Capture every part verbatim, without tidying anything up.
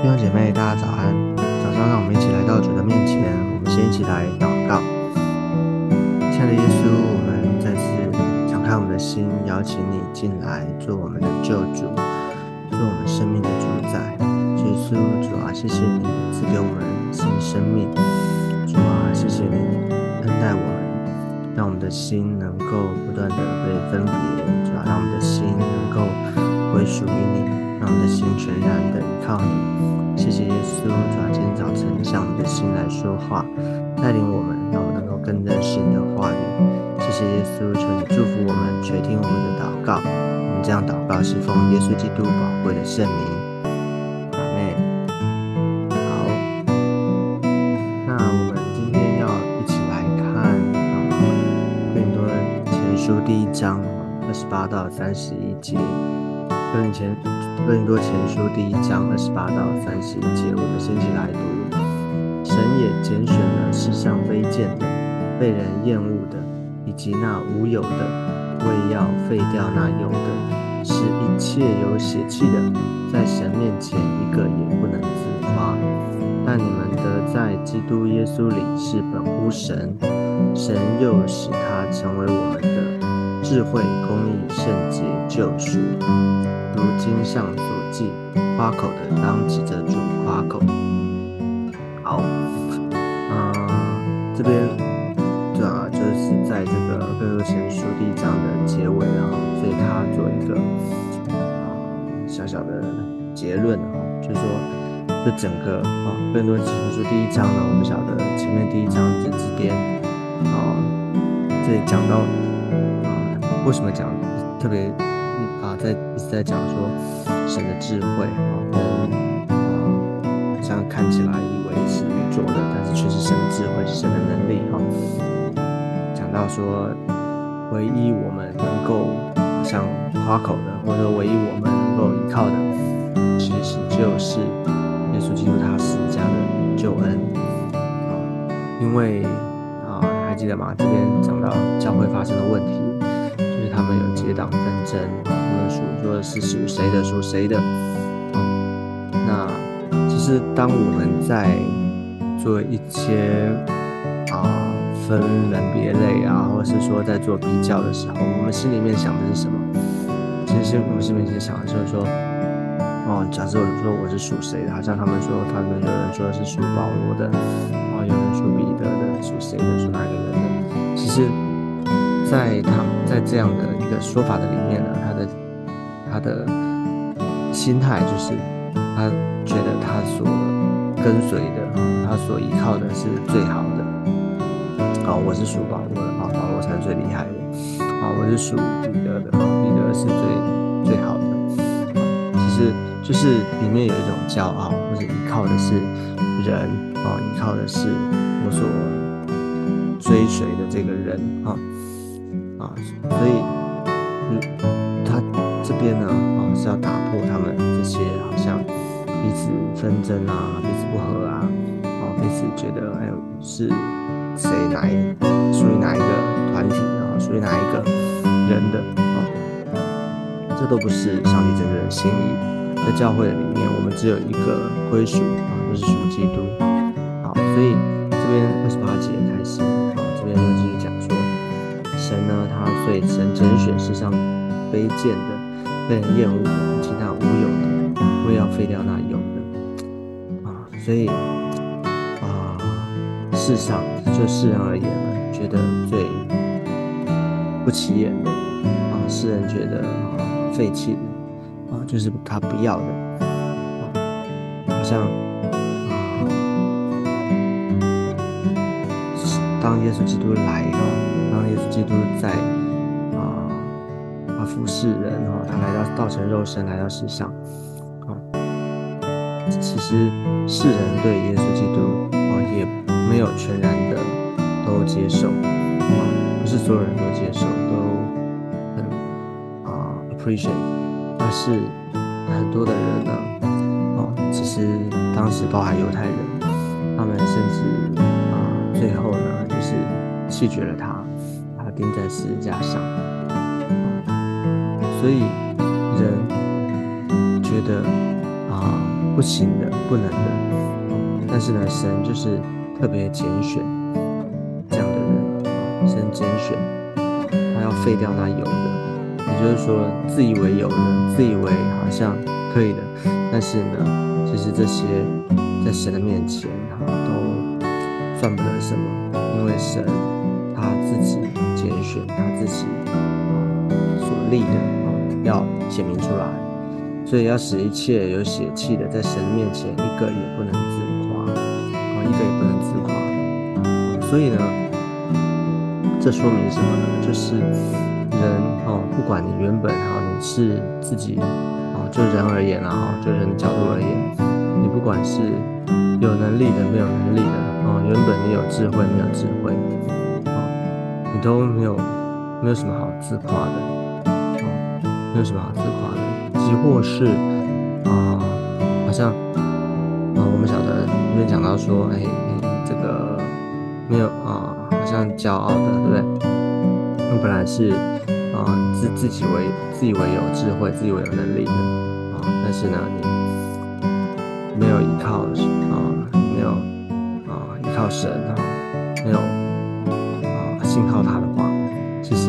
弟兄姐妹，大家早安！早上让我们一起来到主的面前，我们先一起来祷告。亲爱的耶稣，我们再次敞开我们的心，邀请你进来做我们的救主，做我们生命的主宰。耶稣主啊，谢谢你赐给我们新生命，主啊，谢谢你恩待我们，让我们的心能够不断的被分别，主啊，让我们的心能够归属于你。让我们的心全然的依靠你，谢谢耶稣，主啊，今天早晨向我们的心来说话，带领我们，让我们能够更认识你的话语。谢谢耶稣，求你祝福我们，垂听我们的祷告。我们这样祷告是奉耶稣基督宝贵的圣名，阿们。好，那我们今天要一起来看《哥林多前书》第一章二十八到三十一节。哥林前哥林多前书第一章二十八到三十一节，我们先一起来读。神也拣选了世上卑贱的、被人厌恶的，以及那无有的，为要废掉那有的，使一切有血气的，在神面前一个也不能自夸。但你们得在基督耶稣里是本乎神，神又使他成为我们的智慧、公义、圣洁、救赎。如经上所记，夸口的当指着主夸口。好，嗯，这边对啊，就是在这个哥林多前书第一章的结尾啊，所以他做一个啊、嗯、小小的结论啊，就是说这整个啊哥林多前书第一章呢，我们晓得前面第一章这这边啊，这里讲到啊、嗯、为什么讲特别。啊，在一直在讲说神的智慧啊，嗯，这样看起来以为是愚拙的，但是却是神的智慧，是神的能力哈、啊。讲到说，唯一我们能够好像夸口的，或者唯一我们能够依靠的，其实就是耶稣基督他施加的救恩啊。因为啊，还记得吗？这边讲到教会发生的问题。他们有结党纷争，他们属说是属谁的属谁的、嗯、那其实当我们在做一些啊、呃、分门别类啊，或是说在做比较的时候，我们心里面想的是什么？其实我们心里面想的就是说，哦，假设我说我是属谁的，好像他们说他们有人说是属保罗的，哦，有人属彼得的，属谁的，属哪个人的，其实在他在这样的一个说法的里面呢，他的他的心态就是他觉得他所跟随的，他所依靠的是最好的。好、哦，我是属保罗的，好、哦，保罗才是最厉害的。好、哦，我是属彼得的，彼得是最最好的、哦。其实就是里面有一种骄傲，或者依靠的是人，哦，依靠的是我所追随的这个人，哦。啊，所以，嗯，他这边呢，啊，是要打破他们这些好像彼此纷争啊、彼此不和啊，啊，彼此觉得哎是谁哪一属于哪一个团体啊，属于哪一个人的啊，这都不是上帝真正的心意。在教会的里面，我们只有一个归属啊，就是属基督。好，所以这边二十八节开始啊，这边就继续讲说。神呢，他所以神拣选世上卑贱的、被人厌恶的，以及那无有的，为要废掉那有的。啊，所以啊，世上就世人而言呢，觉得最不起眼的啊，世人觉得、啊、废弃的啊，就是他不要的，啊、好像啊，当耶稣基督来啊。耶稣基督在啊、呃，他服侍人哈、哦，他来到道成肉身来到世上，啊、哦，其实世人对耶稣基督啊、哦、也没有全然的都接受，啊、哦，不是所有人都接受，都很啊、呃、appreciate， 但是很多的人呢，哦，其实当时包含犹太人，他们甚至啊、呃、最后呢就是弃绝了他。钉在十字架上，所以人觉得啊、呃、不行的，不难的。但是呢，神就是特别拣选这样的人，神拣选他要废掉他有的，也就是说自以为有的，自以为好像可以的，但是呢，其实这些在神的面前都算不得什么，因为神他自己拣选他自己所立的。要显明出来，所以要使一切有血气的在神面前一个也不能自夸，一个也不能自夸。所以呢，这说明什么呢？就是人不管你原本你是自己，就人而言啦，就人的角度而言，你不管是有能力的没有能力的，原本你有智慧没有智慧，你都没有没有什么好自夸的。没有什么好自夸的，即或是啊、呃，好像啊、呃，我们晓得里面讲到说，哎，这个没有啊、呃，好像骄傲的，对不对？那本来是啊、呃，自自己为自以为有智慧，自以为有能力的啊、呃，但是呢，你没有依靠啊、呃，没有啊、呃，依靠神啊、呃，没有啊、呃，信靠他的话，其实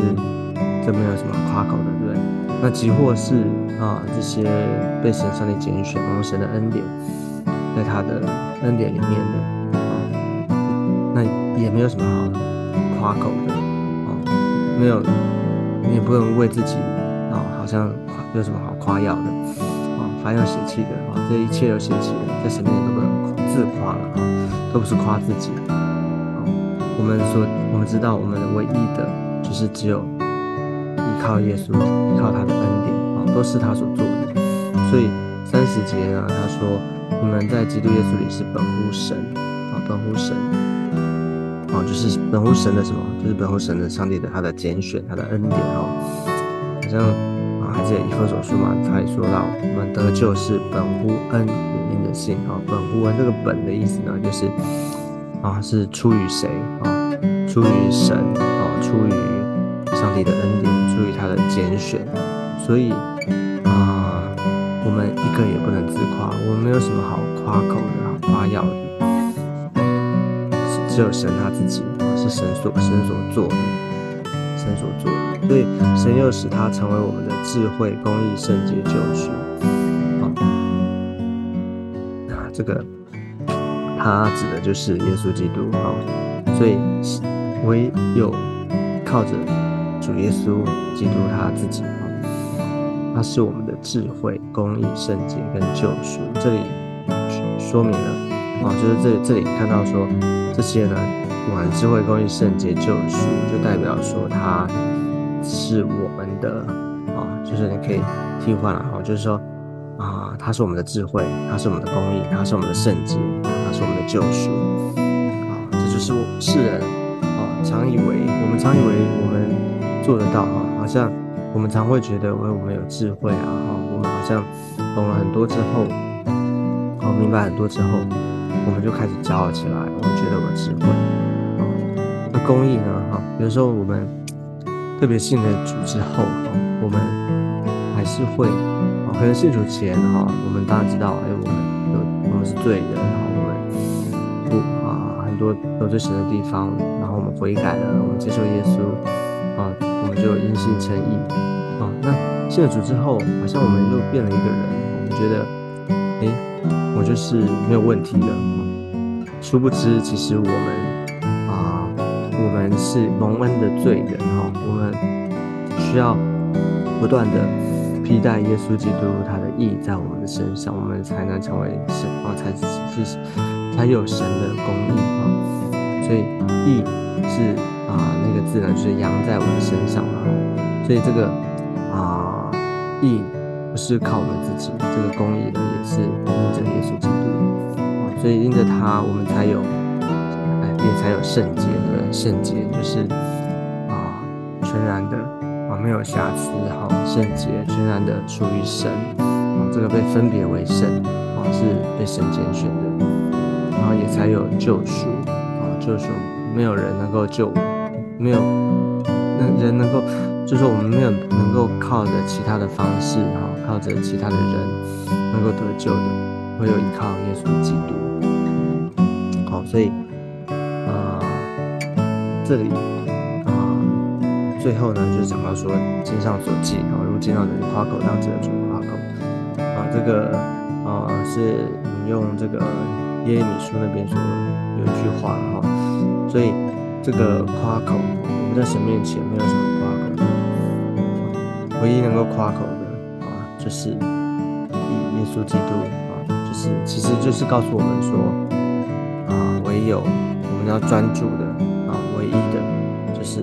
这没有什么夸口的，对不对？那即或是啊，这些被神上帝拣选，然后神的恩典，在他的恩典里面的啊，那也没有什么好夸口的啊，没有，你也不能为自己啊，好像有什么好夸耀的啊，凡有血气的啊，这一切有血气的，在神面前都不能自夸了啊，都不是夸自己啊。我们所我们知道，我们的唯一的就是只有。依靠耶稣，依靠他的恩典、哦、都是他所做的。所以三十节呢，他说：“你们在基督耶稣里是本乎神，啊、哦，本乎神，哦，就是本乎神的什么？就是本乎神的上帝的他的拣选，他的恩典哦。好像啊，还记得以弗所书嘛，他也说到，我们得救是本乎恩，因着信啊、哦。本乎恩这个本的意思呢，就是啊，是出于谁啊、哦？出于神啊、哦，出于。”上帝的恩典，出于他的拣选，所以啊、呃，我们一个也不能自夸，我们没有什么好夸口的、好夸耀的，只有神他自己，是神所神所做的，神所做的，所以神又使他成为我们的智慧、公义、圣洁、救赎。啊，这个他指的就是耶稣基督啊，所以唯有靠着。主耶稣基督他自己，他是我们的智慧、公义、圣洁跟救赎。这里说明了，就是这里这里看到说这些呢，不管智慧、公义、圣洁、救赎，就代表说他是我们的啊，就是你可以替换了啊，就是说啊，他是我们的智慧，他是我们的公义，他是我们的圣洁，他是我们的救赎啊，这就是世人啊常以为我们常以为我们。做得到啊，好像我们常会觉得，我们有智慧啊，我们好像懂了很多之后，哦，明白很多之后，我们就开始骄傲起来，我们觉得我智慧啊。那公益呢，哈，有时候我们特别信了主之后，我们还是会，啊，可能信主前哈，我们当然知道，哎，我们有我们是罪人，然后我们不啊很多得罪神的地方，然后我们悔改了，我们接受耶稣。啊，我们就因信称义啊。那信了主之后，好像我们又变了一个人，我们觉得，哎，我就是没有问题的。殊不知，其实我们啊，我们是蒙恩的罪人哈、啊，我们需要不断的披戴耶稣基督他的义在我们的身上，我们才能成为神啊，才是才有神的公义啊。所以义是。啊、呃，那个字呢，就是扬在我们身上嘛，所以这个啊、呃、义不是靠我们自己，这个公义呢也是因着耶稣基督、呃、所以因着他，我们才有，哎、呃，也才有圣洁的圣洁，就是啊、呃、全然的啊、呃、没有瑕疵哈、呃，圣洁全然的属于神啊、呃，这个被分别为圣啊、呃，是被神拣选的，然后也才有救赎啊、呃，救赎没有人能够救我。没有，那人能够，就是我们没有能够靠着其他的方式，哈，靠着其他的人能够得救的，唯有依靠耶稣基督。好，所以啊、呃，这里啊、呃，最后呢，就是讲到说经上所记啊，如今要人夸口，当指着主夸口啊，这个啊、呃、是引用这个耶利米书那边所有一句话哈、啊，所以这个夸口，我们在神面前没有什么夸口的、啊，唯一能够夸口的啊，就是耶稣基督啊，就是其实就是告诉我们说，啊，唯有我们要专注的啊，唯一的，就是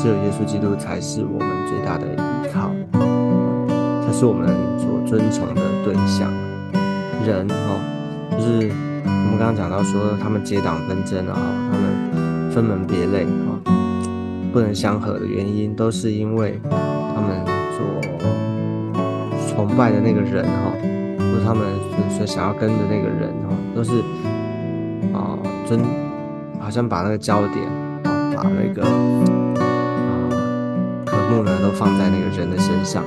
只有耶稣基督才是我们最大的依靠，啊、他是我们所尊崇的对象。人哦、啊，就是我们刚刚讲到说，他们结党纷争啊，他们分门别类啊，不能相合的原因，都是因为他们所崇拜的那个人哈。啊他们所想要跟着那个人、哦、都是啊、呃，真好像把那个焦点、哦、把那个啊、呃、科目呢都放在那个人的身上、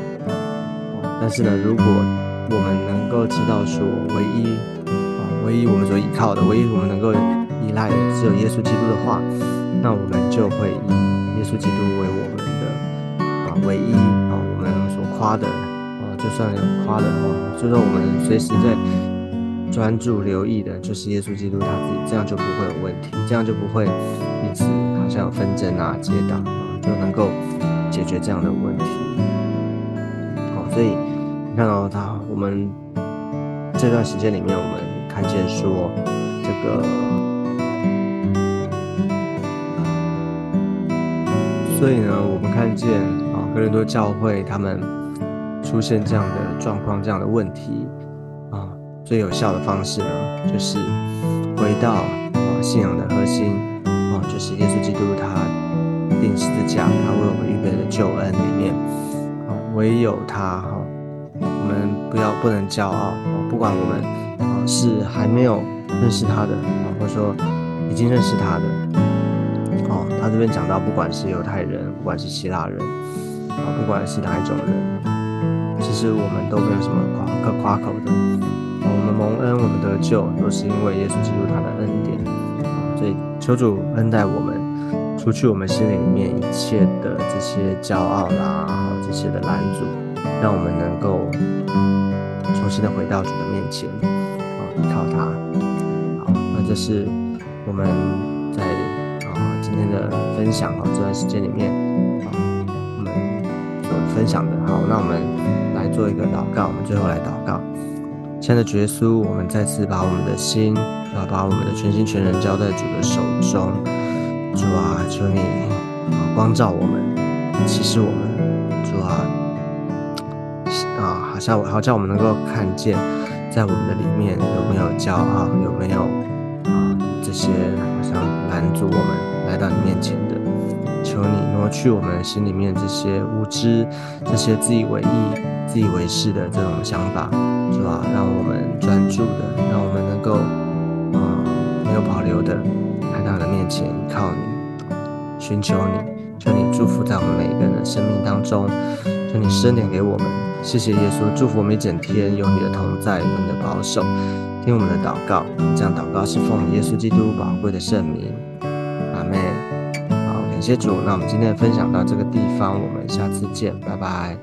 哦。但是呢，如果我们能够知道说，唯一啊、呃，唯一我们所依靠的，唯一我们能够依赖的只有耶稣基督的话，那我们就会以耶稣基督为我们的啊、呃、唯一啊、呃，我们所夸的。就算有夸的哦，就算我们随时在专注留意的，就是耶稣基督他自己，这样就不会有问题，这样就不会一直好像有纷争啊、结党啊，就能够解决这样的问题。好、哦，所以你看到、哦、他，我们这段时间里面，我们看见说这个，所以呢，我们看见啊、哦，哥林多教会他们。出现这样的状况，这样的问题啊，最有效的方式呢，就是回到啊信仰的核心啊，就是耶稣基督他定十字架，他为我们预备的救恩里面啊，唯有他哈、啊，我们不要不能骄傲啊，不管我们啊是还没有认识他的啊，或者说已经认识他的哦、啊，他这边讲到，不管是犹太人，不管是希腊人啊，不管是哪一种人。其实我们都没有什么可夸口的，我们蒙恩，我们得救，都是因为耶稣基督他的恩典，所以求主恩待我们，除去我们心里面一切的这些骄傲啦，还有这些的拦阻，让我们能够重新的回到主的面前，依靠他。好，那这是我们在今天的分享这段时间里面我们所分享的。好，那我们。来做一个祷告，我们最后来祷告。亲爱的主耶稣，我们再次把我们的心，要把我们的全心全人交在主的手中。主啊，求你光照我们，启示我们。主啊，啊，好像好像我们能够看见，在我们的里面有没有骄傲，有没有啊这些好像拦阻我们来到你面前的。求你挪去我们心里面这些无知、这些自以为意、自以为是的这种想法，是吧？让我们专注的，让我们能够，嗯，没有保留的来到你的面前，依靠你，寻求你，求你祝福在我们每一个人的生命当中，求你施恩典给我们。谢谢耶稣，祝福我们一整天，有你的同在，有你的保守，听我们的祷告。这样祷告是奉耶稣基督宝贵的圣名，阿们。感谢主，那我们今天的分享到这个地方，我们下次见，拜拜。